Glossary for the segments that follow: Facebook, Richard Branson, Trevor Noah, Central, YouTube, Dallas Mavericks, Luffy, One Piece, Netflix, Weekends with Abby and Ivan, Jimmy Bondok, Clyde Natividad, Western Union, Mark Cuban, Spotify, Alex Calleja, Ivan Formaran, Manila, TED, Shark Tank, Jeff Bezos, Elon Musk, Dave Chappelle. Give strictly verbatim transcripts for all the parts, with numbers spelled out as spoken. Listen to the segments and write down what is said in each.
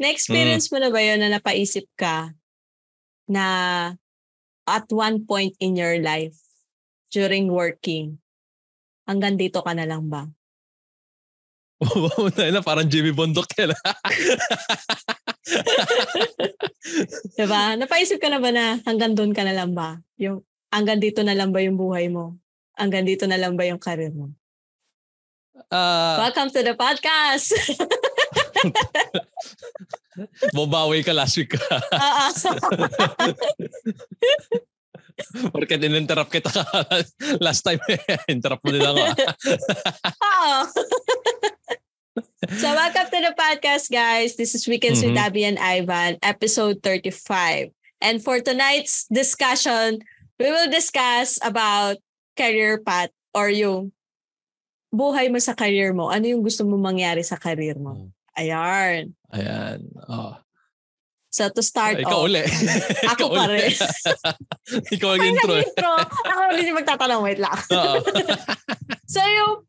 Na-experience mm. mo na ba yun na napaisip ka na at one point in your life during working, hanggang dito ka na lang ba? Wow, na parang Jimmy Bondok na lang. Diba? Napaisip ka na ba na hanggang doon ka na lang ba? Yung, hanggang dito na lang ba yung buhay mo? Hanggang dito na lang ba yung career mo? Uh, Welcome to the podcast! Bobawi ka last week ka. Porque in-interrupt kita ka last time. Interrupt mo nila ako. Oo. So welcome to the podcast, guys. This is Weekends mm-hmm. with Abby and Ivan, episode thirty-five. And for tonight's discussion, we will discuss about career path or yung buhay mo sa career mo. Ano yung gusto mo mangyari sa career mo? Ayan. Ayan. Oh. So to start Ikaw off. Uli. Ako Ikaw pa rin. Ikaw ang intro. intro. Ako rin yung magtatanong. Wait lang. So yung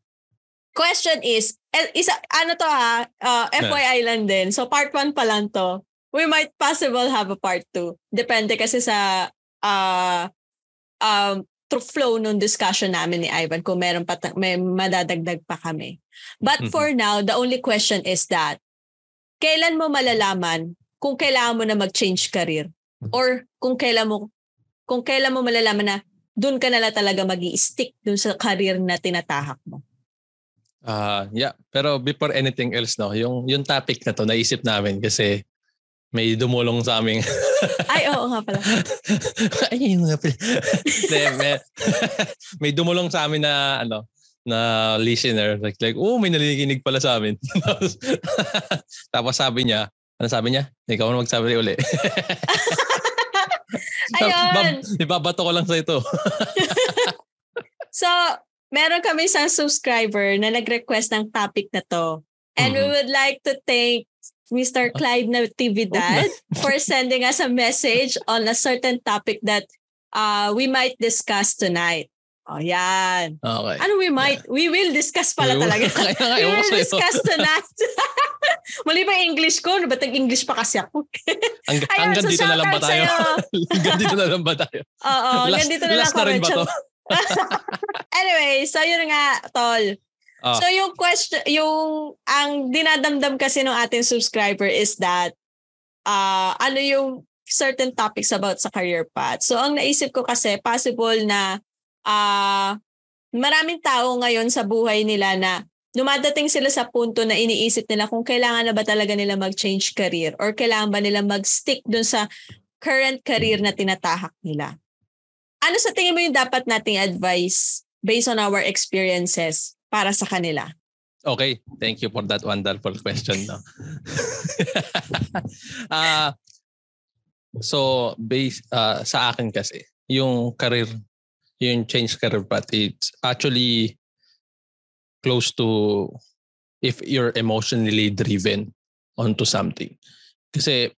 question is, isa, ano to ha, uh, F Y I lang din. So part one pa lang to. We might possible have a part two. Depende kasi sa uh, um, flow nung discussion namin ni Ivan kung meron pa, may madadagdag pa kami. But for mm-hmm. now, the only question is that, kailan mo malalaman kung kailangan mo na mag-change career? Or kung kailan mo kung kailan mo malalaman na doon ka na talaga mag-i-stick doon sa career na tinatahak mo? Uh, yeah, pero before anything else, no, yung, yung topic na to, naisip namin kasi may dumulong sa amin. Ay, oo nga pala. Ay, oo nga pala. may, may dumulong sa amin na, ano, na listener. Like, like oh, may nalikinig pala sa amin. Tapos sabi niya, ano sabi niya? Ikaw na magsabi uli. Ayun. Ibabato ko lang sa ito. So, meron kami isang subscriber na nag-request ng topic na to. And mm-hmm. we would like to thank Mister Clyde Natividad for sending us a message on a certain topic that uh, we might discuss tonight. Oh, yan. Okay. Ano we might? Yeah. We will discuss pala we talaga. Will, we will discuss tonight. Mali ba English ko? Ba't nag-English pa kasi ako? Hanggang Ang, so dito na lang ba tayo? Hanggang dito na lang ba tayo? Oo, hanggang dito na lang ako. Last na rin ba to? Anyway, so yun nga, tol. Oh. So yung question, yung, ang dinadamdam kasi ng ating subscriber is that, uh, ano yung certain topics about sa career path. So ang naisip ko kasi, possible na uh, maraming tao ngayon sa buhay nila na dumadating sila sa punto na iniisip nila kung kailangan na ba talaga nila mag-change career or kailangan ba nila mag-stick dun sa current career na tinatahak nila. Ano sa tingin mo yung dapat nating advice based on our experiences para sa kanila? Okay, thank you for that wonderful question. No? uh, so, based uh, sa akin kasi, yung career, yung change career path, it's actually close to if you're emotionally driven onto something. Kasi,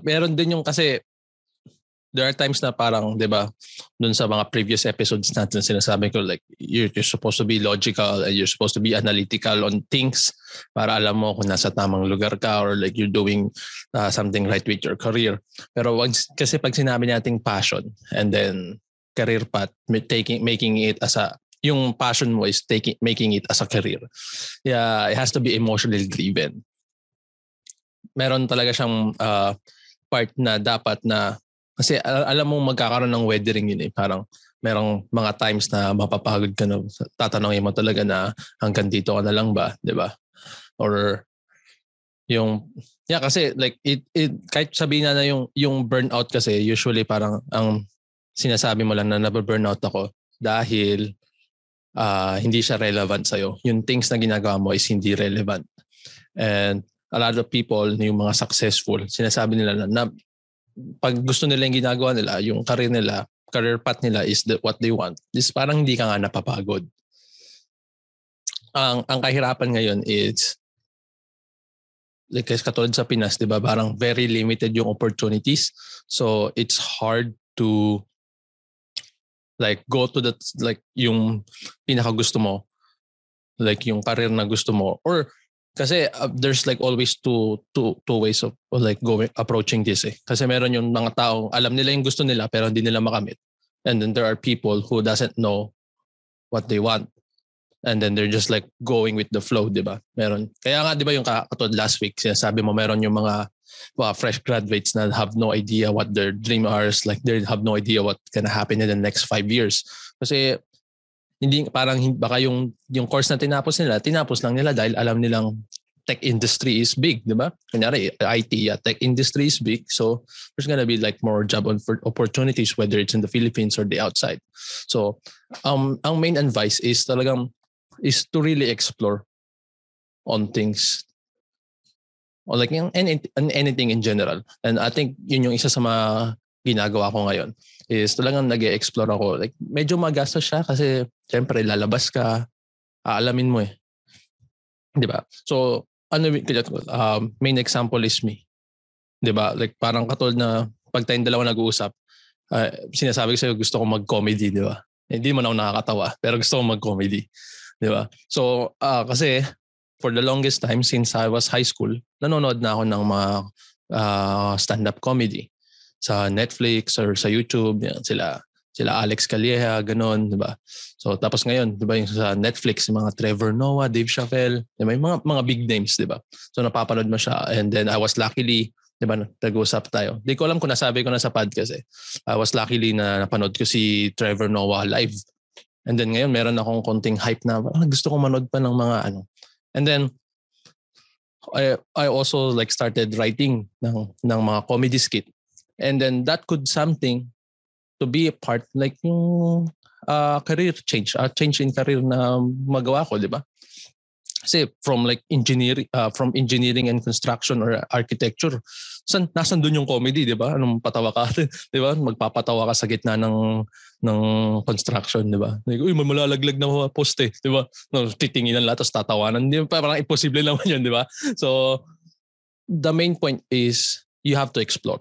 meron din yung kasi, there are times na parang, di ba, dun sa mga previous episodes natin sinasabi ko, like, you're, you're supposed to be logical and you're supposed to be analytical on things para alam mo kung nasa tamang lugar ka or like you're doing uh, something right with your career. Pero wag, kasi pag sinabi nating passion and then career path, taking, making it as a, yung passion mo is taking, making it as a career. Yeah, it has to be emotionally driven. Meron talaga siyang uh, part na dapat na, kasi alam mo magkakaroon ng weathering yun eh. Parang merong mga times na mapapagod ka na tatanungin mo talaga na hanggang dito ka na lang ba? Di ba? Or yung... Yeah, kasi like it, it, kahit sabihin na na yung, yung burnout kasi usually parang ang sinasabi mo lang na nababurnout ako dahil uh, hindi siya relevant sa'yo. Yung things na ginagawa mo is hindi relevant. And a lot of people, yung mga successful, sinasabi nila na, na pag gusto nila yung ginagawa nila, yung career nila, career path nila is the, what they want. This parang hindi ka nga napapagod. Ang ang kahirapan ngayon is like katulad sa Pinas, 'di ba? Parang very limited yung opportunities. So it's hard to like go to the like yung pinaka gusto mo, like yung career na gusto mo or Kasi uh, there's like always two two two ways of like going approaching this eh. Kasi meron yung mga taong alam nila yung gusto nila pero hindi nila makamit. And then there are people who doesn't know what they want. And then they're just like going with the flow, 'di ba? Meron. Kaya nga 'di ba yung katod last week, sinasabi mo meron yung mga mga fresh graduates na have no idea what their dream are, like they have no idea what can happen in the next five years. Kasi hindi parang baka yung yung course na tinapos nila, tinapos lang nila dahil alam nilang tech industry is big, di ba? Kunyari, I T, yeah, tech industry is big. So, there's gonna be like more job opportunities whether it's in the Philippines or the outside. So, um, ang main advice is talagang is to really explore on things or like any, anything in general. And I think yun yung isa sa mga ginagawa ko ngayon is talagang nag-e-explore ako. Like, medyo magastos siya kasi siyempre lalabas ka, aalamin mo eh. Di ba? So, ano, uh, main example is me. Di ba? Like, parang katulad na pag tayong dalawa nag-uusap, uh, sinasabi ko sa'yo gusto ko mag-comedy, di ba? Hindi eh, mo na ako nakakatawa, pero gusto ko mag-comedy. Di ba? So, uh, kasi for the longest time since I was high school, nanonood na ako ng mga uh, stand-up comedy. Sa Netflix or sa YouTube, yan, sila sila Alex Calleja, ganun, 'di ba? So tapos ngayon, 'di ba, yung sa Netflix yung mga Trevor Noah, Dave Chappelle, may mga mga big names, 'di ba? So napapanood mo siya, and then I was luckily, 'di ba, nag-usap tayo. Di ko alam kung nasabi ko na sa podcast eh. I was luckily na napanood ko si Trevor Noah live. And then ngayon, meron akong konting hype na ah, gusto kong manood pa ng mga ano. And then I I also like started writing ng ng mga comedy skit. And then that could something to be a part like yung uh, career change, a uh, change in career na magawa ko, di ba? Kasi from like engineering, uh, from engineering and construction or architecture, san nasan doon yung comedy, di ba? Anong patawa ka, di ba? Magpapatawa ka sa gitna ng ng construction, di ba? Like, uy, may malalaglag na poste, di ba? No, titinginan lahat tapos tatawanan, di ba? Parang imposible naman yun, di ba? So the main point is you have to explore.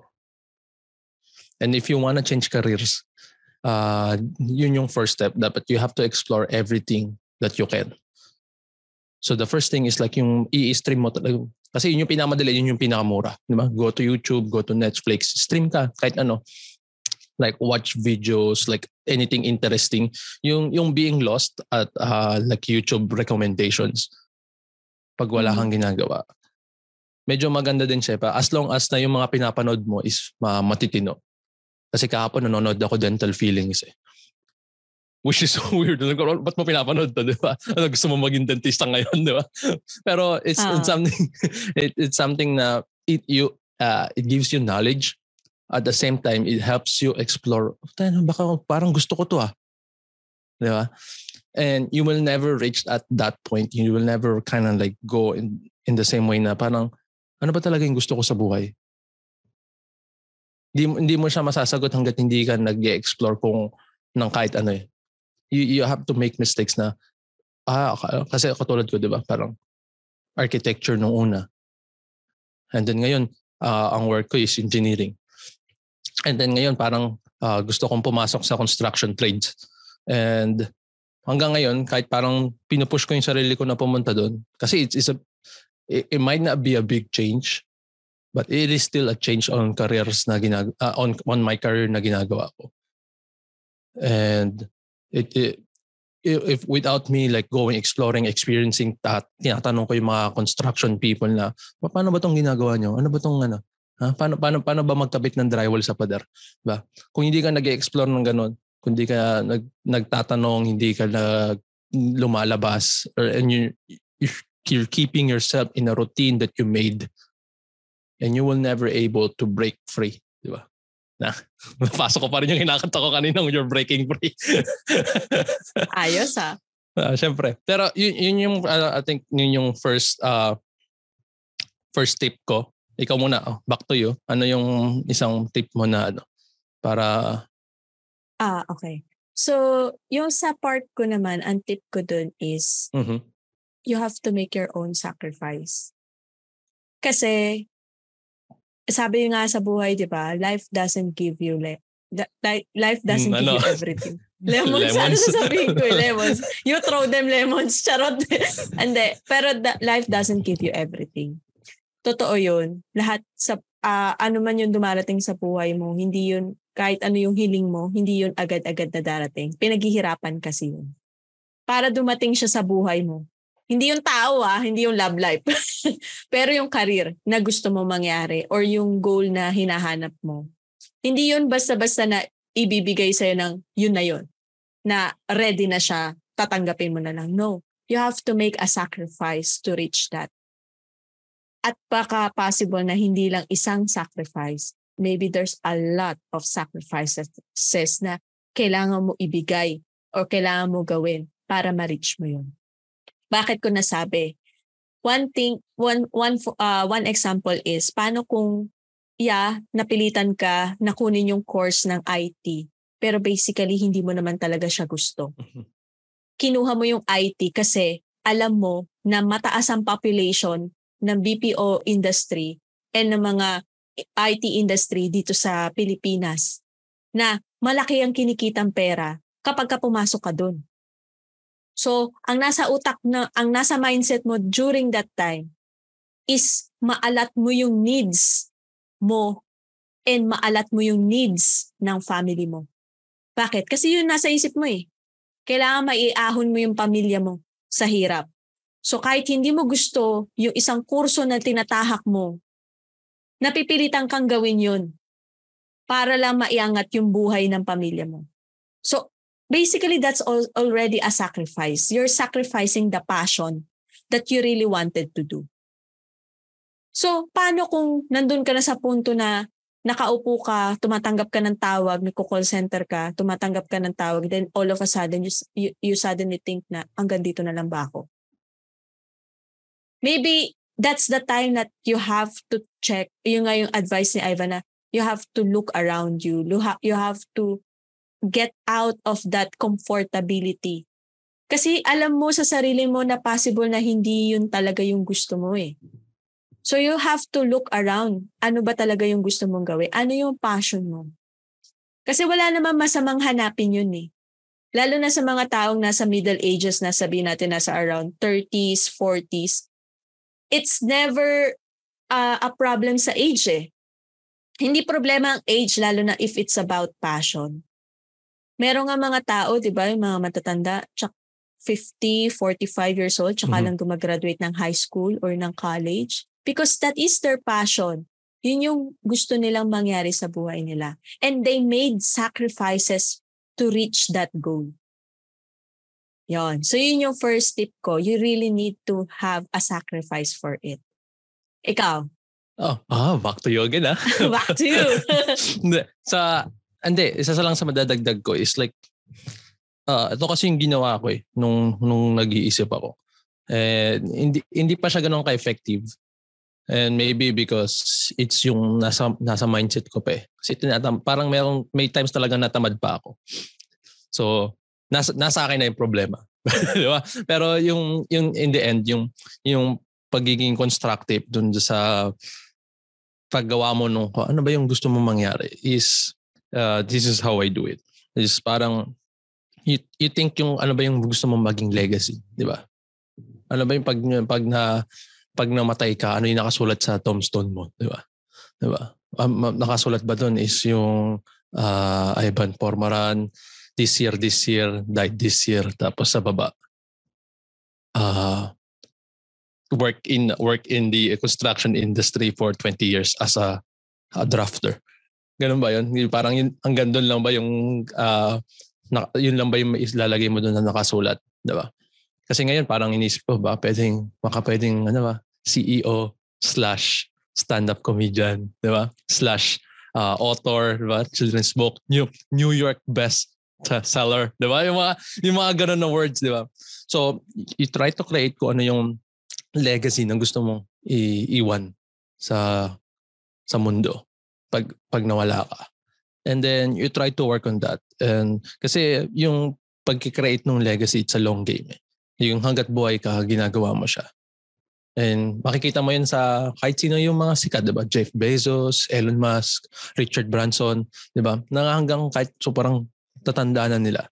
And if you want to change careers, uh, yun yung first step. Dapat you have to explore everything that you can. So the first thing is like yung i-stream mo talaga. Kasi yun yung pinamadali, yun yung pinakamura. Diba? Go to YouTube, go to Netflix, stream ka kahit ano. Like watch videos, like anything interesting. Yung yung being lost at uh, like YouTube recommendations. Pag wala kang ginagawa. Medyo maganda din siya pa. As long as na yung mga pinapanood mo is uh, matitino. Kasi kahapon nanonood ako Dental Feelings eh. Which is so weird. Ba't mo pinapanood to, di ba? Gusto mo maging dentista ngayon, di ba? Pero it's, uh. it's something it, it's something na it you uh, it gives you knowledge. At the same time, it helps you explore. Tayo, baka parang gusto ko to ah. Di ba? And you will never reach at that point. You will never kind of like go in, in the same way na parang ano ba talaga yung gusto ko sa buhay? Hindi, hindi mo siya masasagot hanggat hindi ka nag-explore kung ng kahit ano eh. You, you have to make mistakes na, ah, kasi katulad ko, di ba? Parang architecture nung una. And then ngayon, uh, ang work ko is engineering. And then ngayon, parang uh, gusto kong pumasok sa construction trades. And hanggang ngayon, kahit parang pinupush ko yung sarili ko na pumunta doon. Kasi it's, it's a, it, it might not be a big change. But it is still a change on careers na ginag- uh, on on my career na ginagawa ko. And it, it if without me like going exploring, experiencing that, tinatanong ko yung mga construction people na paano ba tong ginagawa nyo? Ano ba tong ano? Ha? Paano paano paano ba magkabit ng drywall sa pader? Ba? Kung hindi ka nag-explore ng ganun, kung hindi ka nag nagtatanong, hindi ka nag lumalabas or and you you're keeping yourself in a routine that you made. And you will never able to break free. Di ba? Na, napasok ko pa rin yung hinakanta ko kanina ng you're breaking free. Ayos ah. Uh, Siyempre. Pero yun, yun yung, uh, I think, yun yung first uh, first tip ko. Ikaw muna, oh, back to you. Ano yung isang tip mo na ano? Para... Ah, okay. So, yung sa part ko naman, ang tip ko dun is, mm-hmm. you have to make your own sacrifice. Kasi, sabi nga sa buhay, di ba? Life doesn't give you like, life doesn't mm, give ano? you everything. Lemons? Lemons? Ano sasabihin ko? Lemons. You throw them lemons. Charot. Ande. Pero the, life doesn't give you everything. Totoo yun. Lahat sa, uh, ano man yung dumarating sa buhay mo, hindi yun, kahit ano yung hiling mo, hindi yun agad-agad na darating. Pinaghihirapan kasi yun. Para dumating siya sa buhay mo. Hindi yung tao ah, hindi yung love life. Pero yung career na gusto mo mangyari or yung goal na hinahanap mo. Hindi yun basta-basta na ibibigay sa'yo ng yun na yun. Na ready na siya, tatanggapin mo na lang. No, you have to make a sacrifice to reach that. At baka possible na hindi lang isang sacrifice. Maybe there's a lot of sacrifices na kailangan mo ibigay or kailangan mo gawin para ma-reach mo yun. Bakit ko nasabi? One thing, one one uh, one example is paano kung yeah, napilitan ka na kunin yung course ng I T pero basically hindi mo naman talaga siya gusto. Kinuha mo yung I T kasi alam mo na mataas ang population ng B P O industry and ng mga I T industry dito sa Pilipinas na malaki ang kinikitang pera kapag ka pumasok ka doon. So, ang nasa utak na, ang nasa mindset mo during that time is maalat mo yung needs mo and maalat mo yung needs ng family mo. Bakit? Kasi yun nasa isip mo eh. Kailangan maiahon mo yung pamilya mo sa hirap. So, kahit hindi mo gusto yung isang kurso na tinatahak mo, napipilitan kang gawin yun para lang maiangat yung buhay ng pamilya mo. So, basically, that's already a sacrifice. You're sacrificing the passion that you really wanted to do. So, paano kung nandun ka na sa punto na nakaupo ka, tumatanggap ka ng tawag, nagko-call center ka, tumatanggap ka ng tawag, then all of a sudden, you, you, you suddenly think na, hanggang dito na lang ba ako? Maybe that's the time that you have to check. Yung nga yung advice ni Ivan na, you have to look around you. You have to get out of that comfortability. Kasi alam mo sa sarili mo na possible na hindi yun talaga yung gusto mo eh. So you have to look around. Ano ba talaga yung gusto mong gawin? Ano yung passion mo? Kasi wala naman masamang hanapin yun eh. Lalo na sa mga taong nasa middle ages na sabihin natin nasa around thirties, forties. It's never uh, a problem sa age eh. Hindi problema ang age lalo na if it's about passion. Meron nga mga tao, di ba, yung mga matatanda, fifty, forty-five years old, tsaka mm-hmm. lang gumagraduate ng high school or ng college. Because that is their passion. Yun yung gusto nilang mangyari sa buhay nila. And they made sacrifices to reach that goal. Yon. So yun yung first tip ko. You really need to have a sacrifice for it. Ikaw? Oh, ah, back to you again, ah. Back to you. Sa... Hindi, isa sa lang sa madadagdag ko is like, uh, ito kasi yung ginawa ko eh, nung, nung nag-iisip ako. And hindi, hindi pa siya ganun ka-effective. And maybe because it's yung nasa, nasa mindset ko pa eh. Kasi tinatam, parang merong, may times talaga natamad pa ako. So, nasa, nasa akin na yung problema. Diba? Pero yung, yung in the end, yung, yung pagiging constructive dun sa paggawa mo nung, ano ba yung gusto mo mangyari is, Uh, this is how I do it. It's parang you, you think yung ano ba yung gusto mong maging legacy, di ba? Ano ba yung pag pag na pag namatay ka, ano yung nakasulat sa tombstone mo, di ba? Di ba? Um, nakasulat ba doon is yung uh, Ivan Formaran this year this year died this year, tapos sa baba uh, work in work in the construction industry for twenty years as a, a drafter. Ganun ba yun? Parang yun, hanggang doon lang ba yung, uh, na, yun lang ba yung ilalagay mo doon na nakasulat? Diba? Kasi ngayon parang inisip ko ba, pwedeng, baka pwedeng ano ba, C E O slash stand-up comedian, diba? Slash uh, author, diba? Children's book, New, New York best seller, diba? Yung mga, yung mga ganun na words, diba? So, you try to create kung ano yung legacy na gusto mong iiwan sa sa mundo. Pag, pag nawala ka. And then, you try to work on that. And kasi yung pagkikreate ng legacy, it's a long game. Eh. Yung hanggat buhay ka, ginagawa mo siya. And makikita mo yun sa kahit sino yung mga sikat, diba? Jeff Bezos, Elon Musk, Richard Branson, diba? Na hanggang kahit so parang tatandaan na nila.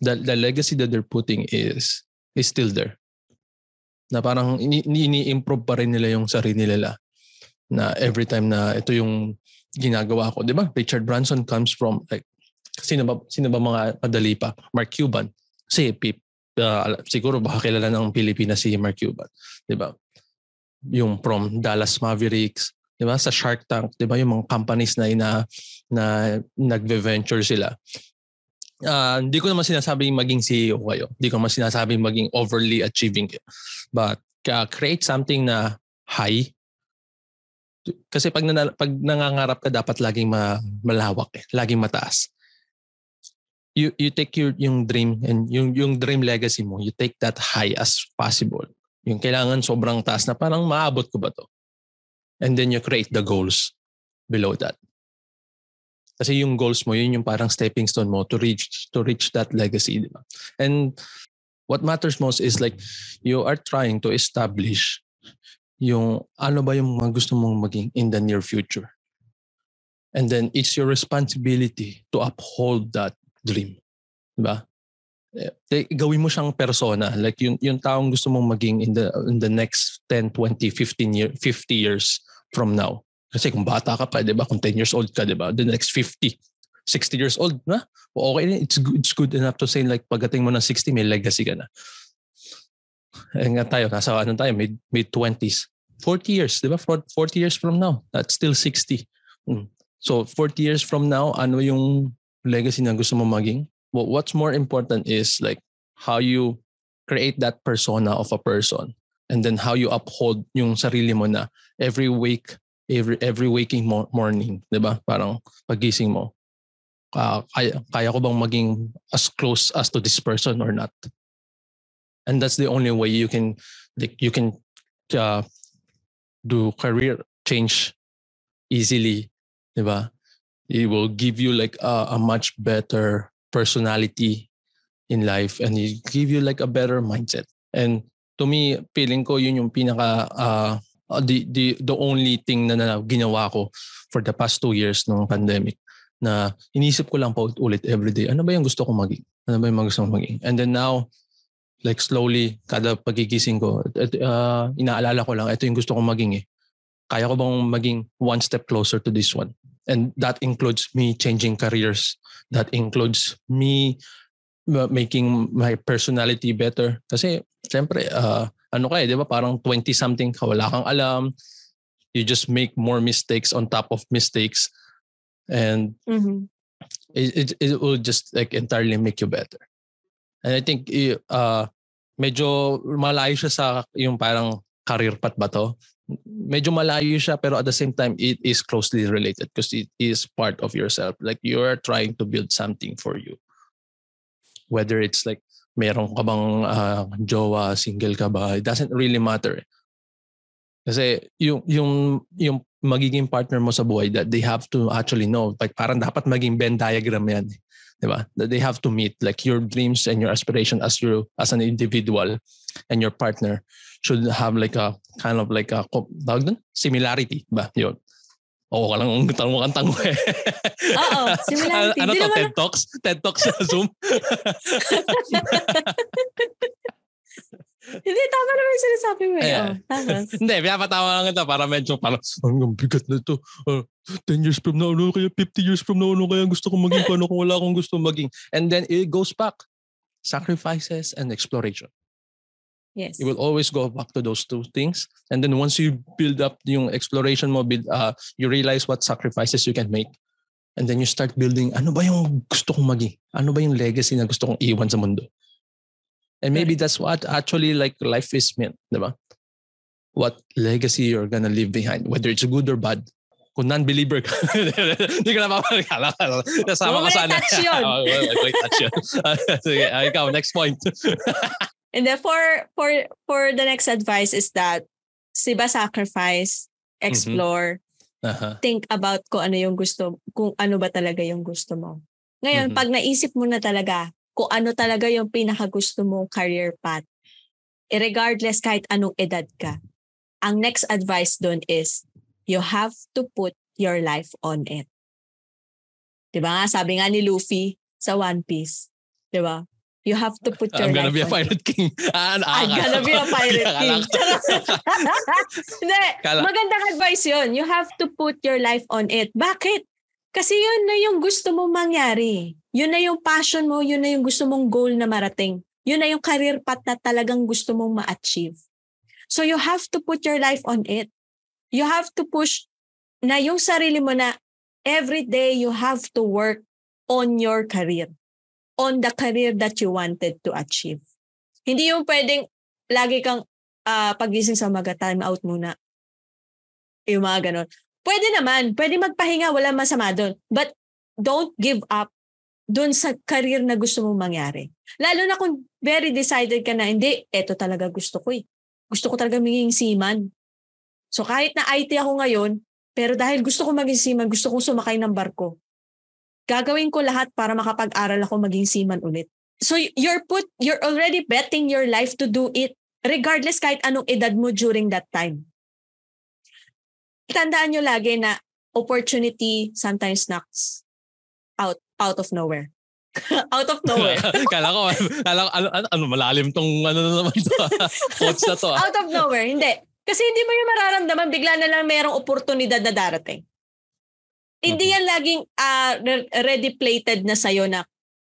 the, the legacy that they're putting is is still there. Na parang ini-improve pa rin nila yung sarili nila na every time na ito yung ginagawa ko. Di ba? Richard Branson comes from like, sino ba, sino ba mga madali pa? Mark Cuban. Si Pip. Uh, siguro baka kilala ng Pilipinas si Mark Cuban. Di ba? Yung from Dallas Mavericks. Di ba? Sa Shark Tank. Di ba? Yung mga companies na, na, na nag-venture sila. Uh, hindi ko naman sinasabing maging C E O kayo. Hindi ko naman sinasabing maging overly achieving kayo. But uh, create something na high. Kasi pag, nana, pag nangangarap ka, dapat laging ma, malawak. Eh. Laging mataas. You, you take your yung dream and yung, yung dream legacy mo, you take that high as possible. Yung kailangan sobrang taas na parang maabot ko ba to? And then you create the goals below that. Kasi yung goals mo, yun yung parang stepping stone mo to reach to reach that legacy, di ba? And what matters most is like you are trying to establish yung ano ba yung mga gusto mong maging in the near future. And then it's your responsibility to uphold that dream, di ba? Gawin mo siyang persona, like yung yung taong gusto mong maging in the in the next ten, twenty, fifteen years from now. Kasi kung bata ka pa, 'di ba? Kung ten years old ka, 'di ba? The next fifty, sixty years old na. Okay, it's good, it's good enough to say like pagdating mo ng sixty, may legacy ka na. Eh nga tayo, nasa ano tayo, mid mid twenties. forty years, 'di ba? forty years from now, that's still sixty. So forty years from now, ano yung legacy na gusto mo maging? Well, what's more important is like how you create that persona of a person and then how you uphold yung sarili mo na every week. Every every waking morning, di ba? Parang pagising mo. Uh, kaya, kaya ko bang maging as close as to this person or not? And that's the only way you can like, you can uh, do career change easily, di ba? It will give you like a, a much better personality in life and it give you like a better mindset. And to me, feeling ko yun yung pinaka... Uh, Uh, the the the only thing na, na ginawa ko for the past two years ng pandemic na inisip ko lang pa ulit every day, ano ba yung gusto kong maging? Ano ba yung gusto kong maging? And then now, like slowly, kada pagigising ko, uh, inaalala ko lang, ito yung gusto kong maging eh. Kaya ko bang maging one step closer to this one? And that includes me changing careers. That includes me making my personality better. Kasi, syempre, uh, ano kaya, di ba? Parang twenty-something ka, wala kang alam. You just make more mistakes on top of mistakes. And mm-hmm. it, it, it will just like entirely make you better. And I think uh, medyo malayo siya sa yung parang career path ba to? Medyo malayo siya pero at the same time, it is closely related because it is part of yourself. Like you are trying to build something for you. Whether it's like, meron ka bang uh, jowa, single ka ba? It doesn't really matter. Kasi yung, yung, yung magiging partner mo sa buhay, that they have to actually know. Like parang dapat maging Venn diagram yan. Diba? That they have to meet. Like your dreams and your aspiration as you, as an individual and your partner should have like a kind of like a similarity. Diba? Yun. Oo ka lang, ang tanong-tango eh. Oo, similarity. Ano to, TED Talks? TED Talks sa Zoom? Hindi, tama naman yung sinasabi mo eh. Oh, tama. Hindi, pinapatawa lang ito para medyo parang, ang bigat na ito. Uh, ten years from now, ano kaya? fifty years from now, ano kaya gusto kong maging? Paano kung wala akong gusto maging? And then it goes back. Sacrifices and exploration. Yes. You will always go back to those two things. And then once you build up yung exploration mo, uh, you realize what sacrifices you can make. And then you start building, ano ba yung gusto kong maging? Ano ba yung legacy na gusto kong iwan sa mundo? And maybe that's what actually like life is meant, di ba? What legacy you're gonna leave behind, whether it's good or bad. Kung non-believer ka, hindi ko na mapakala. Nasama ka sana. Huwag touch yun. Sige, ikaw, next point. And then for, for, for the next advice is that siba sacrifice, explore, mm-hmm. uh-huh. think about kung ano yung gusto, kung ano ba talaga yung gusto mo. Ngayon, mm-hmm. pag naisip mo na talaga kung ano talaga yung pinakagusto mong career path, regardless kahit anong edad ka, ang next advice dun is you have to put your life on it. Diba nga? Sabi nga ni Luffy sa One Piece. Diba? You have to put your I'm gonna life be a pirate king. Ah, I'm gonna be a pirate king. Magandang advice yun. You have to put your life on it. Bakit? Kasi yun na yung gusto mong mangyari. Yun na yung passion mo. Yun na yung gusto mong goal na marating. Yun na yung career path na talagang gusto mong ma-achieve. So you have to put your life on it. You have to push na yung sarili mo na every day you have to work on your career. On the career that you wanted to achieve. Hindi yung pwedeng lagi kang uh, pagising sa umaga, time out muna. Yung mga ganon. Pwede naman. Pwede magpahinga. Walang masama doon. But don't give up doon sa career na gusto mong mangyari. Lalo na kung very decided ka na, hindi, eto talaga gusto ko eh. Gusto ko talaga maging seaman. So kahit na I T ako ngayon, pero dahil gusto ko maging seaman, gusto kong sumakay ng barko. Gagawin ko lahat para makapag-aral ako maging seaman ulit. So you're put, you're already betting your life to do it regardless kahit anong edad mo during that time. Tandaan nyo lagi na opportunity sometimes knocks out out of nowhere. out of nowhere. kala ko, kala ko, ano, ano, malalim tong, ano na naman to, quotes na to. Out of nowhere, hindi. Kasi hindi mo yung mararamdaman, bigla na lang mayroong oportunidad na darating. Hindi yan laging uh, ready-plated na sa'yo na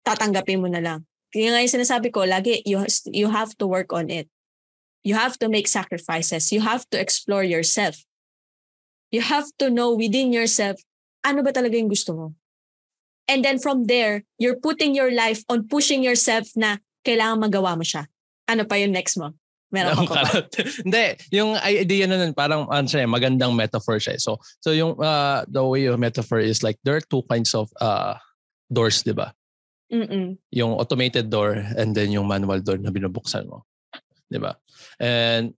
tatanggapin mo na lang. Kaya nga yung sinasabi ko, lagi, you, you have to work on it. You have to make sacrifices. You have to explore yourself. You have to know within yourself, ano ba talaga yung gusto mo? And then from there, you're putting your life on pushing yourself na kailangan magawa mo siya. Ano pa yung next mo? Meron ako ba? Hindi. Yung idea na nun, parang ano siya, magandang metaphor siya. So, so yung uh, the way of metaphor is like, there are two kinds of uh, doors, di ba? Mm-mm. Yung automated door and then yung manual door na binubuksan mo. Di ba? And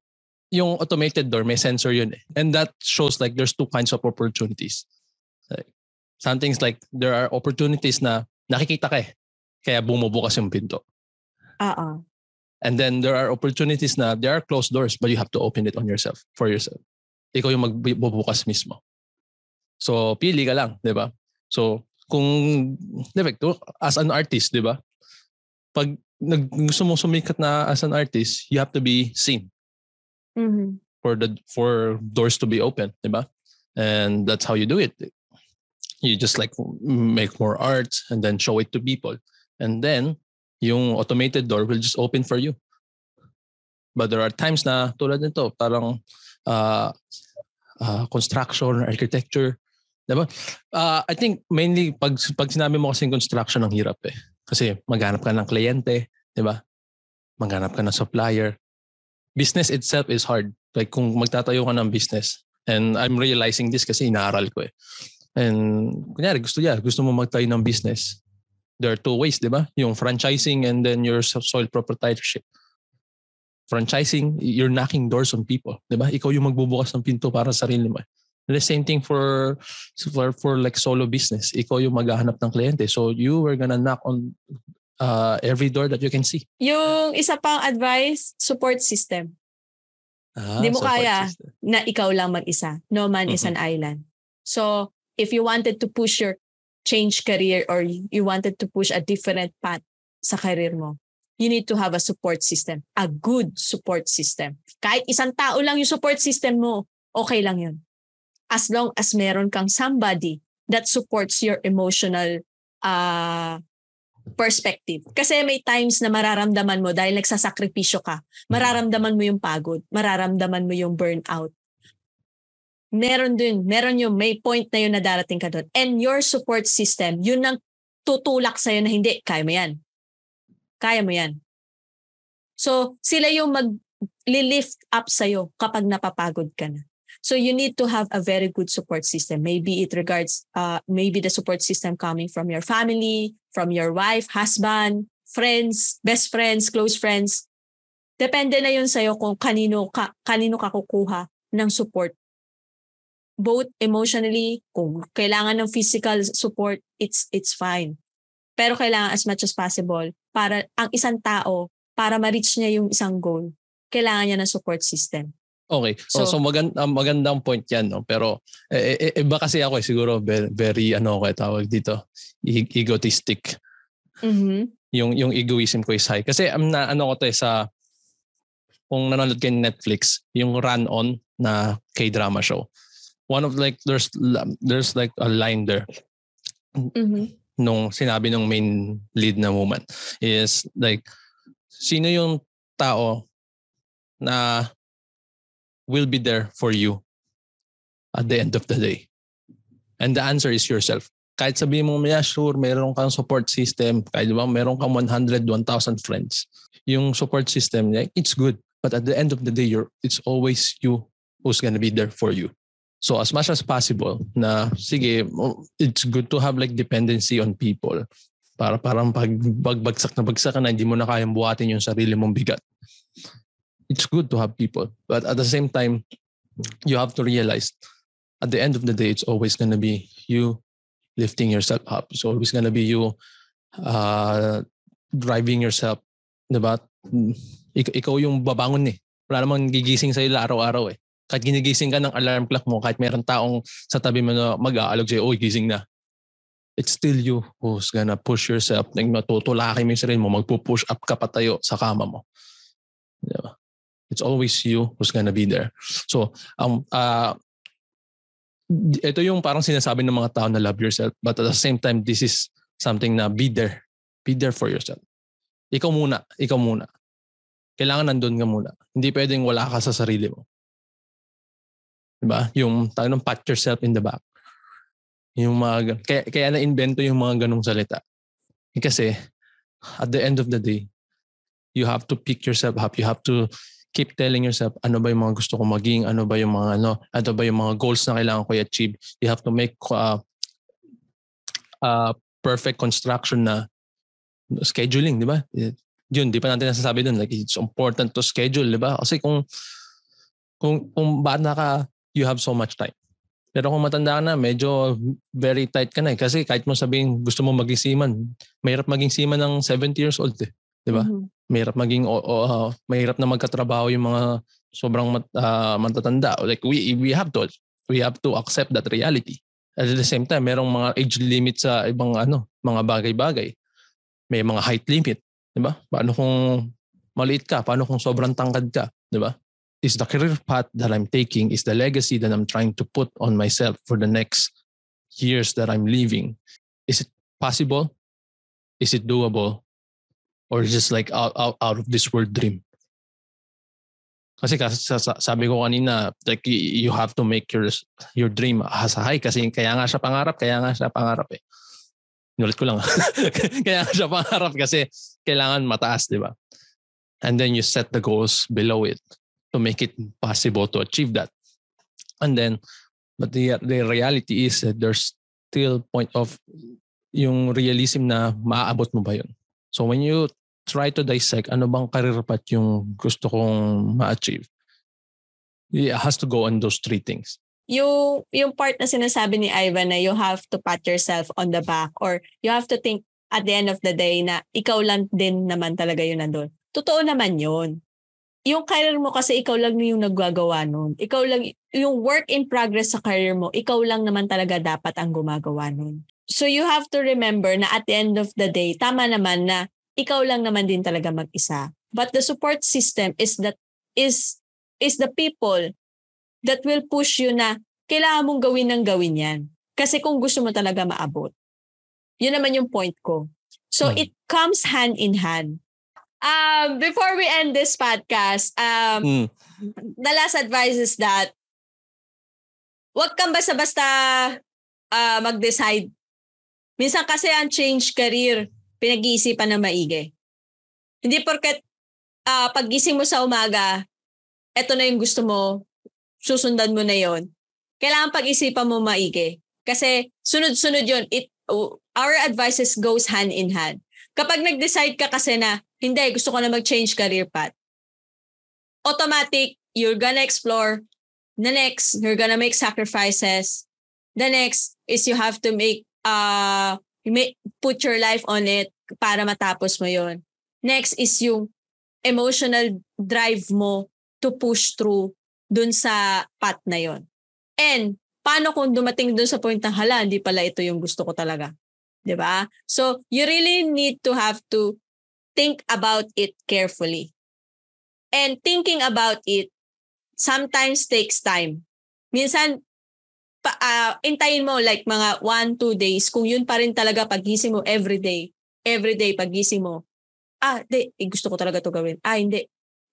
yung automated door, may sensor yun. And that shows like there's two kinds of opportunities. Like, some things like there are opportunities na nakikita ka eh, kaya bumubukas yung pinto. Uh-uh. And then there are opportunities na there are closed doors but you have to open it on yourself, for yourself. Ikaw yung magbubukas mismo. So pili ka lang, di ba? So kung, di ba, as an artist, di ba? Pag nag, gusto mong sumikat na as an artist, you have to be seen. Mm-hmm. For the for doors to be open, di ba? And that's how you do it. You just like make more art and then show it to people. And then, yung automated door will just open for you. But there are times na tulad nito, parang uh, uh, construction, architecture. Diba? Uh, I think mainly pag, pag sinabi mo kasing construction, ang hirap eh. Kasi maghanap ka ng kliyente, diba? Maghanap ka ng supplier. Business itself is hard. Like kung magtatayo ka ng business. And I'm realizing this kasi inaaral ko eh. And kunyari, gusto niya, gusto mo magtayo ng business. There are two ways, di ba? Yung franchising and then your sole proprietorship. Franchising, you're knocking doors on people, di ba? Ikaw yung magbubukas ng pinto para sa sarili mo. The same thing for, for for like solo business. Ikaw yung maghahanap ng kliyente. So you were gonna knock on uh, every door that you can see. Yung isa pang advice, support system. Ah, di mo kaya system. Na ikaw lang mag-isa. No man mm-hmm. is an island. So, if you wanted to push your change career or you wanted to push a different path sa career mo, you need to have a support system. A good support system. Kahit isang tao lang yung support system mo, okay lang yun. As long as meron kang somebody that supports your emotional uh, perspective. Kasi may times na mararamdaman mo dahil nagsasakripisyo ka. Mararamdaman mo yung pagod. Mararamdaman mo yung burnout. Meron dun, meron yung may point na yun na darating ka dun. And your support system, yun ang tutulak sa'yo na hindi, kaya mo yan. Kaya mo yan. So, sila yung mag-lift up sa'yo kapag napapagod ka na. So, you need to have a very good support system. Maybe it regards, uh, maybe the support system coming from your family, from your wife, husband, friends, best friends, close friends. Depende na yun sa'yo kung kanino ka, kanino ka kukuha ng support. Both emotionally, kung kailangan ng physical support, it's it's fine. Pero kailangan as much as possible para ang isang tao, para ma-reach niya yung isang goal, kailangan niya ng support system. Okay. So, so, so magand- magandang point yan. No? Pero eh, eh, iba kasi ako eh, siguro very, very ano ko tawag dito, egotistic. Mm-hmm. yung yung egoism ko is high. Kasi um, na, ano ko to eh, sa, kung nanonood kayo Netflix, yung run-on na K-drama show. One of like, there's there's like a line there. Mm-hmm. Nung sinabi ng main lead na woman is like, sino yung tao na will be there for you at the end of the day? And the answer is yourself. Kahit sabihin mo, yeah, sure, meron kang support system. Kahit ba, meron kang one hundred, one thousand friends. Yung support system, like, it's good. But at the end of the day, you're, it's always you who's gonna be there for you. So as much as possible na, sige, it's good to have like dependency on people. Para parang pag bagsak na bagsak na, hindi mo na kayang buhatin yung sarili mong bigat. It's good to have people. But at the same time, you have to realize, at the end of the day, it's always gonna be you lifting yourself up. It's always gonna be you uh, driving yourself. Diba? Ik- ikaw yung babangon eh. Wala namang gigising sa'yo araw-araw eh. Kahit ginigising ka ng alarm clock mo, kahit meron taong sa tabi mo na mag-aalog sa'yo, oh, gising na. It's still you who's gonna push yourself. Like, matutulakin mo yung sarili mo, magpupush up ka patayo sa kama mo. Diba? It's always you who's gonna be there. So, um, uh, ito yung parang sinasabi ng mga tao na love yourself, but at the same time, this is something na be there. Be there for yourself. Ikaw muna. Ikaw muna. Kailangan nandun ka muna. Hindi pwedeng wala ka sa sarili mo. Diba? Yung tayo ng pat yourself in the back. Yung mga, kaya, kaya na-invento yung mga ganong salita. Kasi at the end of the day, you have to pick yourself up. You have to keep telling yourself, ano ba yung mga gusto kong maging, ano ba yung mga ano, ano ba yung mga goals na kailangan ko i-achieve. You have to make a uh, uh, perfect construction na scheduling, di ba? Yun, di pa natin nasasabi dun. Like, it's important to schedule, di ba? Kasi kung, kung, kung bata ka, you have so much time. Pero kung matanda ka na, medyo very tight ka na eh. Kasi kahit mo sabihin, gusto mo maging seaman, mahirap maging seaman ng seventy years old eh. Di ba? Mm-hmm. Mahirap maging o oh, oh, mahirap na magkatrabaho yung mga sobrang mat, uh, matatanda. Like we we have to we have to accept that reality. At the same time, merong mga age limit sa ibang ano, mga bagay-bagay. May mga height limit, 'di ba? Paano kung maliit ka? Paano kung sobrang tangkad ka, 'di ba? Is the career path that I'm taking, is the legacy that I'm trying to put on myself for the next years that I'm living, is it possible? Is it doable? Or just like out, out, out of this world dream. Kasi sabi ko kanina, like you have to make your your dream as high. Kasi kaya nga siya pangarap, kaya nga siya pangarap eh. Inulit ko lang. Kaya nga siya pangarap kasi kailangan mataas, di ba? And then you set the goals below it to make it possible to achieve that. And then, but the, the reality is that there's still point of yung realism na maaabot mo ba yun? So when you try to dissect, ano bang career path yung gusto kong ma-achieve? It has to go on those three things. Yung, yung part na sinasabi ni Ivan na you have to pat yourself on the back or you have to think at the end of the day na ikaw lang din naman talaga yun nandun. Totoo naman yun. Yung career mo kasi ikaw lang yung naggagawa nun. Ikaw lang, yung work in progress sa career mo, ikaw lang naman talaga dapat ang gumagawa nun. So you have to remember na at the end of the day, tama naman na ikaw lang naman din talaga mag-isa. But the support system is that is is the people that will push you na kailangan mong gawin ng gawin yan. Kasi kung gusto mo talaga maabot. Yun naman yung point ko. So it comes hand in hand. Um, before we end this podcast, um, mm. the last advice is that wag kang basta-basta uh, mag-decide. Minsan kasi ang change career, pinag-iisipan na maigi. Hindi porket uh, paggising mo sa umaga, eto na yung gusto mo, susundan mo na yon. Kailangan pag-isipan mo maigi. Kasi sunod-sunod yun. It, our advices goes hand in hand. Kapag nag-decide ka kasi na, hindi, gusto ko na mag-change career path, automatic, you're gonna explore. The next, you're gonna make sacrifices. The next is you have to make Uh, put your life on it para matapos mo yon. Next is yung emotional drive mo to push through dun sa path na yon. And paano kung dumating dun sa point na hala, hindi pala ito yung gusto ko talaga. Diba? So, you really need to have to think about it carefully. And thinking about it sometimes takes time. Minsan, pa, uh, intayin mo like mga one, two days. Kung yun pa rin talaga pagising mo every day. Every day pagising mo. Ah, di, eh, gusto ko talaga to gawin. Ah, hindi.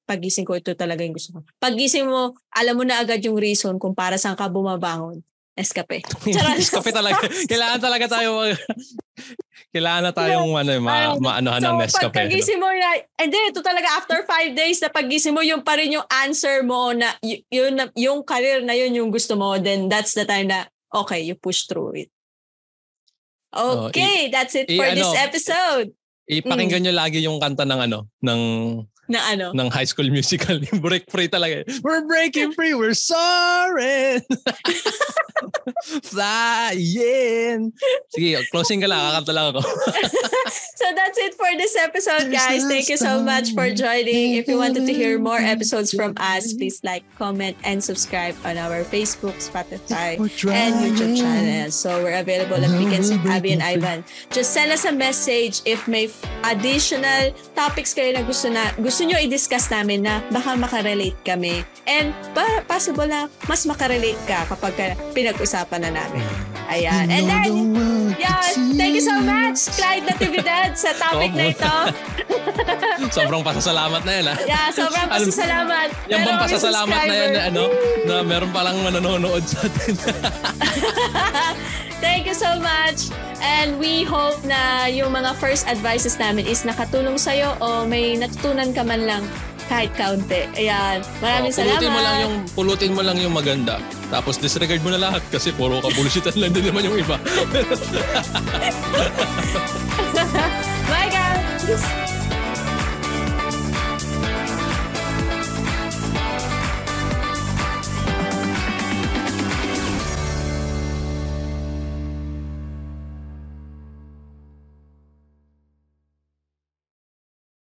Pagising ko, ito talaga yung gusto ko. Pagising mo, alam mo na agad yung reason kung para saan ka bumabangon. Eskape. Eskape talaga. Kailangan talaga tayo mag... Kailangan na tayong ano, ma- maanohan so, ng Eskape. So, paggising mo na... And then, ito talaga after five days na paggising mo, yung pa rin yung answer mo na y- yun, yung career na yun yung gusto mo, then that's the time na, okay, you push through it. Okay, oh, i- that's it i- for i- this ano, episode. Ipakinggan mm. nyo lagi yung kanta ng ano, ng... Na ano? Ng High School Musical. Break free talaga. We're breaking free. We're soaring. Flying. Sige, closing ka lang. Kakanta lang ako. So that's it for this episode, guys. Thank you so much for joining. If you wanted to hear more episodes from us, please like, comment, and subscribe on our Facebook, Spotify, and YouTube channel. So we're available at Weekends with Abby and Ivan. Just send us a message if may additional topics kayo na gusto na gusto Gusto nyo i-discuss namin na baka makarelate kami. And pa- possible na mas makarelate ka kapag ka pinag-usapan na namin. Ayan. And then, yeah, thank you so much, Clyde Natividad, sa topic na ito. Sobrang pasasalamat na yan, ha? Yeah, sobrang pasasalamat. Yan bang pasasalamat na yan, ano, na meron palang manonood sa atin. Thank you so much. And we hope na yung mga first advices namin is nakatulong sa'yo o may natutunan ka man lang kahit kaunti. Ayan. Maraming oh, salamat. Pulutin mo lang yung, pulutin mo lang yung maganda. Tapos disregard mo na lahat kasi puro kabullshitan lang din naman yung iba. Bye guys!